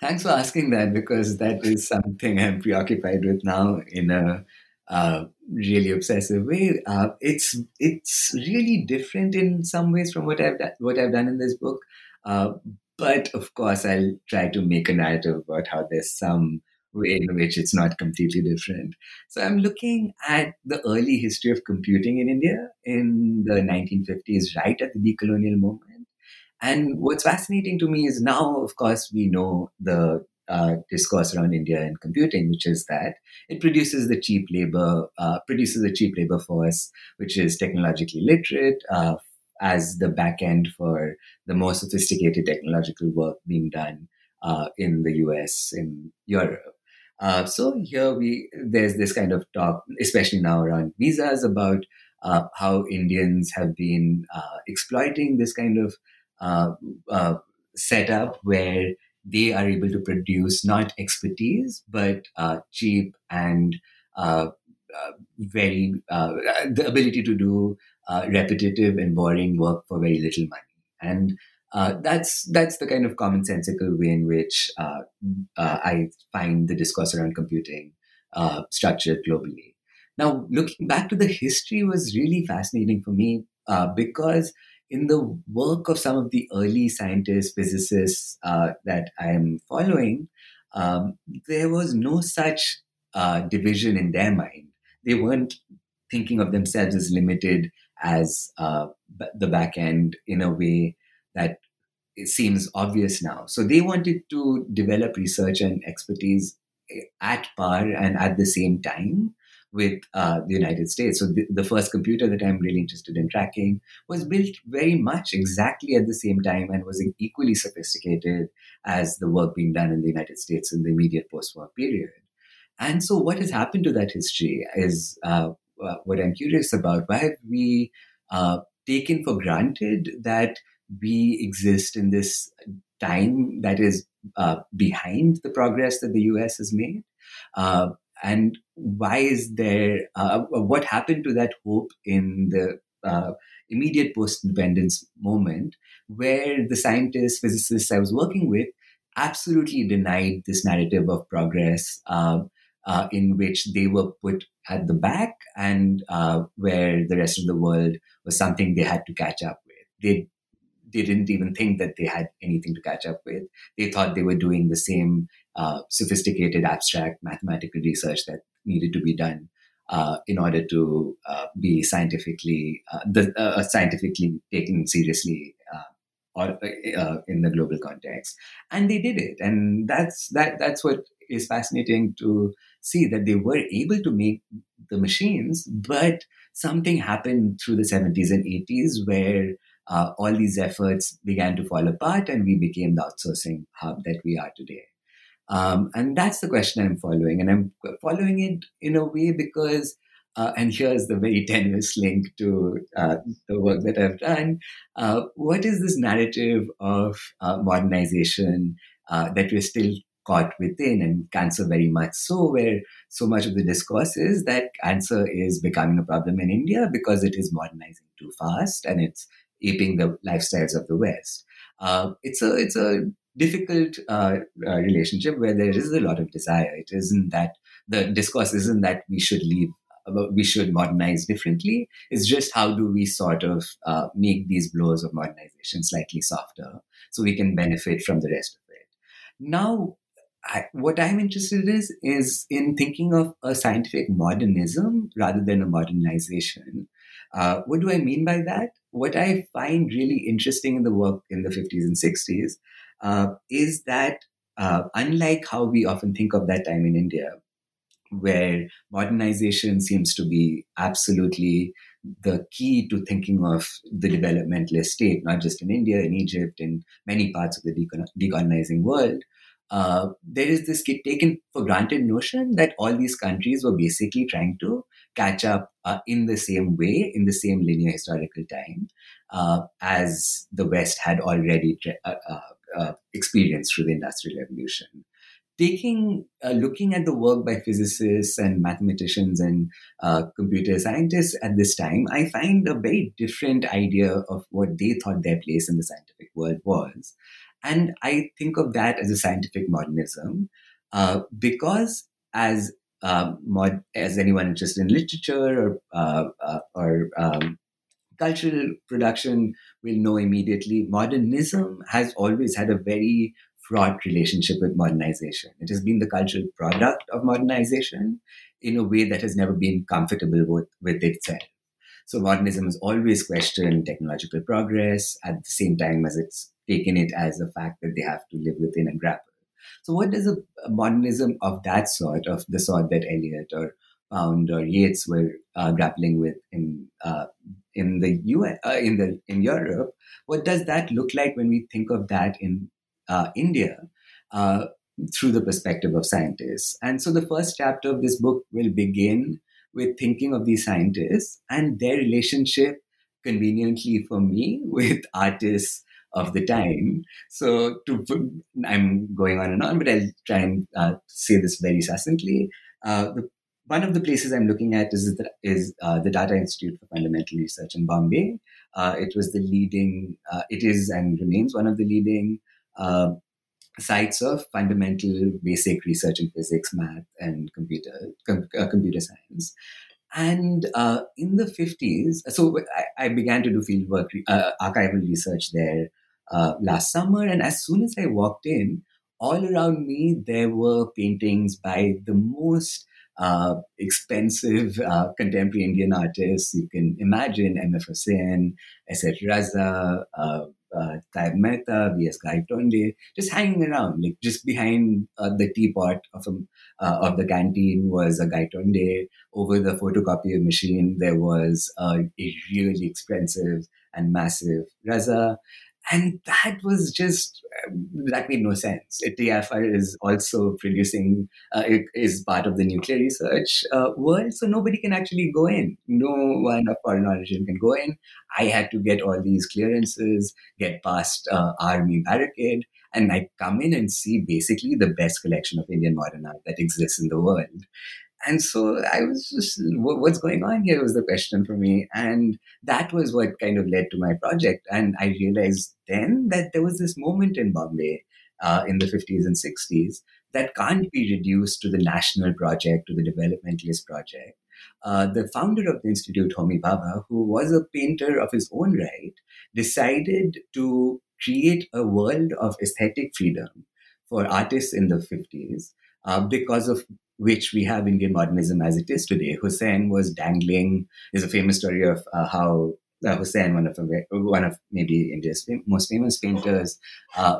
Thanks for asking that, because that is something I'm preoccupied with now in a really obsessive way. It's really different in some ways from what I've done in this book. But of course, I'll try to make a narrative about how there's some way in which it's not completely different. So I'm looking at the early history of computing in India in the 1950s, right at the decolonial moment. And what's fascinating to me is now, of course, we know the discourse around India and computing, which is that it produces the cheap labor, force, which is technologically literate, as the back end for the more sophisticated technological work being done in the US, in Europe. So here there's this kind of talk, especially now around visas, about how Indians have been exploiting this kind of setup where they are able to produce not expertise, but cheap and the ability to do repetitive and boring work for very little money. And that's the kind of commonsensical way in which I find the discourse around computing structured globally. Now, looking back to the history was really fascinating for me because in the work of some of the early scientists, physicists that I am following, there was no such division in their mind. They weren't thinking of themselves as limited as the back end in a way that it seems obvious now. So they wanted to develop research and expertise at par and at the same time with the United States. So the first computer that I'm really interested in tracking was built very much exactly at the same time and was equally sophisticated as the work being done in the United States in the immediate post-war period. And so what has happened to that history is what I'm curious about. Why have we taken for granted that we exist in this time that is behind the progress that the US has made? And why is there, what happened to that hope in the immediate post-independence moment where the scientists, physicists I was working with absolutely denied this narrative of progress in which they were put at the back and where the rest of the world was something they had to catch up with. They didn't even think that they had anything to catch up with. They thought they were doing the same sophisticated, abstract mathematical research that needed to be done in order to be scientifically taken seriously or in the global context. And they did it. And that's what is fascinating to see, that they were able to make the machines, but something happened through the 70s and 80s where all these efforts began to fall apart and we became the outsourcing hub that we are today. And that's the question I'm following. And I'm following it in a way because, and here's the very tenuous link to the work that I've done, what is this narrative of modernization that we're still caught within, and cancer very much so, where so much of the discourse is that cancer is becoming a problem in India because it is modernizing too fast and it's aping the lifestyles of the West. It's a difficult relationship where there is a lot of desire. It isn't that the discourse isn't that we should modernize differently. It's just how do we sort of make these blows of modernization slightly softer so we can benefit from the rest of it. Now, what I'm interested in is in thinking of a scientific modernism rather than a modernization. What do I mean by that? What I find really interesting in the work in the 50s and 60s is that unlike how we often think of that time in India, where modernization seems to be absolutely the key to thinking of the developmentalist state, not just in India, in Egypt, in many parts of the decolonizing world, there is this taken for granted notion that all these countries were basically trying to catch up in the same way, in the same linear historical time as the West had already experienced through the Industrial Revolution. Looking at the work by physicists and mathematicians and computer scientists at this time, I find a very different idea of what they thought their place in the scientific world was. And I think of that as a scientific modernism because as anyone interested in literature or cultural production will know immediately, modernism has always had a very fraught relationship with modernization. It has been the cultural product of modernization in a way that has never been comfortable with itself. So modernism has always questioned technological progress at the same time as it's taken it as a fact that they have to live within and grapple. So what does a modernism of that sort, of the sort that Eliot or Pound or Yeats were grappling with in the US, in Europe, what does that look like when we think of that in India through the perspective of scientists? And so the first chapter of this book will begin with thinking of these scientists and their relationship, conveniently for me, with artists of the time. So I'm going on and on, but I'll try and say this very succinctly. One of the places I'm looking at is the Tata Institute for Fundamental Research in Bombay. It is and remains one of the leading sites of fundamental basic research in physics, math, and computer science. And in the 50s, so I began to do fieldwork, archival research there last summer. And as soon as I walked in, all around me, there were paintings by the most expensive contemporary Indian artists you can imagine: M.F. Husain, S.H. Raza, Thayv Mehta, V.S. Gaitonde, just hanging around. Like just behind the teapot of the canteen was a Gaitonde. Over the photocopier machine, there was a really expensive and massive Raza. And that was just, that made no sense. TFR is also producing, is part of the nuclear research world, so nobody can actually go in. No one of foreign origin can go in. I had to get all these clearances, get past army barricade, and I come in and see basically the best collection of Indian modern art that exists in the world. And so I was just, what's going on here was the question for me. And that was what kind of led to my project. And I realized then that there was this moment in Bombay in the 50s and 60s that can't be reduced to the national project, to the developmentalist project. The founder of the institute, Homi Bhabha, who was a painter of his own right, decided to create a world of aesthetic freedom for artists in the 50s because of which we have Indian modernism as it is today. Husain was dangling. There's a famous story of how Husain, one of maybe India's most famous painters,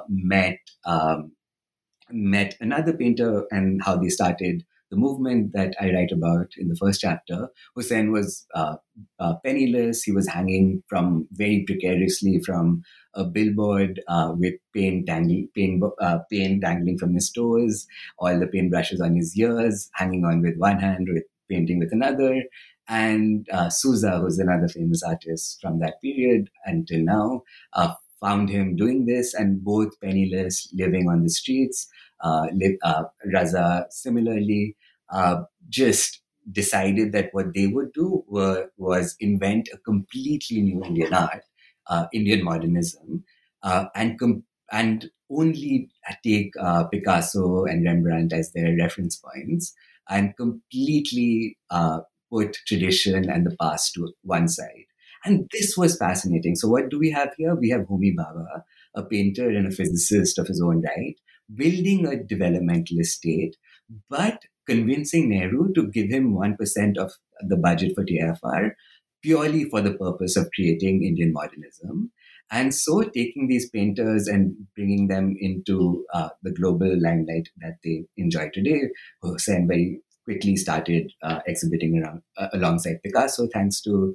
met another painter, and how they started the movement that I write about in the first chapter. Husain was penniless. He was hanging from very precariously from a billboard with paint dangling from his toes, all the paintbrushes on his ears, hanging on with one hand, with painting with another. And Souza, who's another famous artist from that period until now, found him doing this, and both penniless, living on the streets. Raza similarly just decided that what they would do was invent a completely new Indian art, Indian modernism, and only take Picasso and Rembrandt as their reference points, and completely put tradition and the past to one side. And this was fascinating. So what do we have here? We have Homi Bhabha, a painter and a physicist of his own right, building a developmentalist state, but convincing Nehru to give him 1% of the budget for TFR purely for the purpose of creating Indian modernism. And so taking these painters and bringing them into the global limelight that they enjoy today. Husain very quickly started exhibiting alongside Picasso thanks to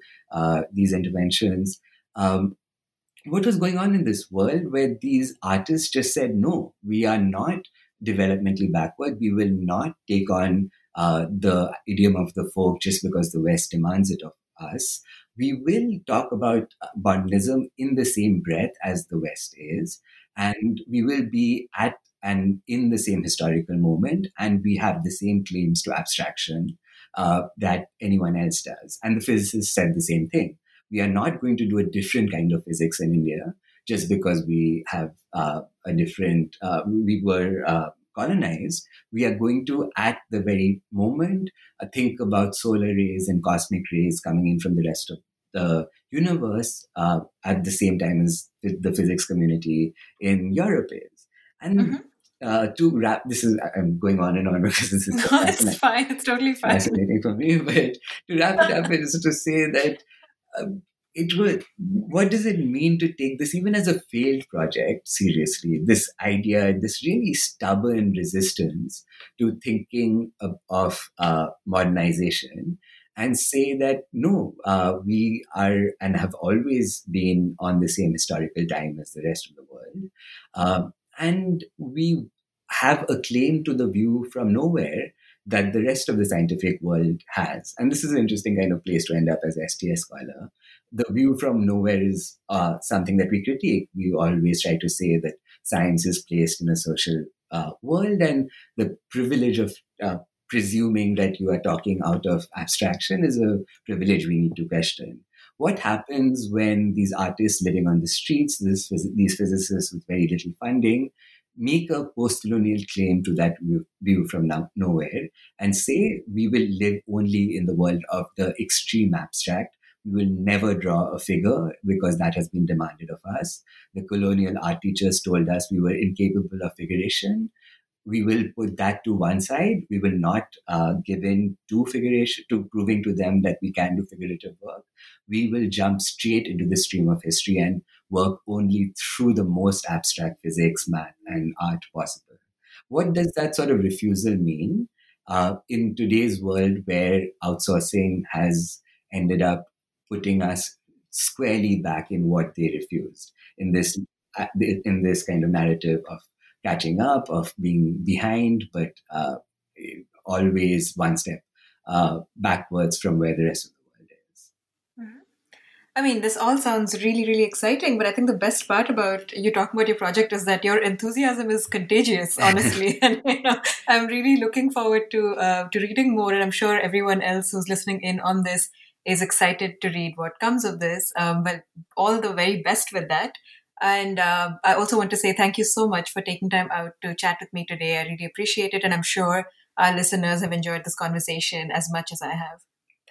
these interventions. What was going on in this world where these artists just said, no, we are not developmentally backward. We will not take on the idiom of the folk just because the West demands it of us. We will talk about modernism in the same breath as the West is, and we will be at and in the same historical moment, and we have the same claims to abstraction that anyone else does. And the physicists said the same thing. We are not going to do a different kind of physics in India just because we have a different, we were colonized, we are going to, at the very moment, think about solar rays and cosmic rays coming in from the rest of the universe at the same time as the physics community in Europe is. And to wrap, this is, I'm going on and on because this is it's fine, it's totally fine. Fascinating for me, but to wrap it up is to say that it was, what does it mean to take this even as a failed project seriously? This idea, this really stubborn resistance to thinking of modernization, and say that no, we are and have always been on the same historical time as the rest of the world. And we have a claim to the view from nowhere that the rest of the scientific world has. And this is an interesting kind of place to end up as an STS scholar. The view from nowhere is something that we critique. We always try to say that science is placed in a social world, and the privilege of presuming that you are talking out of abstraction is a privilege we need to question. What happens when these artists living on the streets, these physicists with very little funding, make a post-colonial claim to that view from nowhere and say we will live only in the world of the extreme abstract? We will never draw a figure because that has been demanded of us. The colonial art teachers told us we were incapable of figuration. We will put that to one side. We will not give in to figuration, to proving to them that we can do figurative work. We will jump straight into the stream of history and work only through the most abstract physics, math, and art possible. What does that sort of refusal mean in today's world where outsourcing has ended up putting us squarely back in what they refused, in this kind of narrative of catching up, of being behind, but always one step backwards from where the rest of the world is. Mm-hmm. I mean, this all sounds really, really exciting, but I think the best part about you talking about your project is that your enthusiasm is contagious, honestly. And I'm really looking forward to reading more, and I'm sure everyone else who's listening in on this is excited to read what comes of this. But all the very best with that. And I also want to say thank you so much for taking time out to chat with me today. I really appreciate it. And I'm sure our listeners have enjoyed this conversation as much as I have.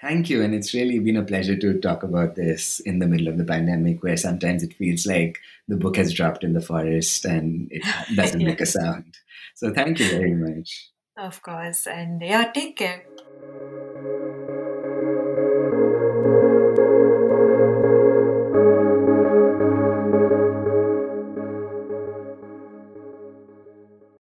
Thank you. And it's really been a pleasure to talk about this in the middle of the pandemic, where sometimes it feels like the book has dropped in the forest and it doesn't make a sound. So thank you very much. Of course. And yeah, take care.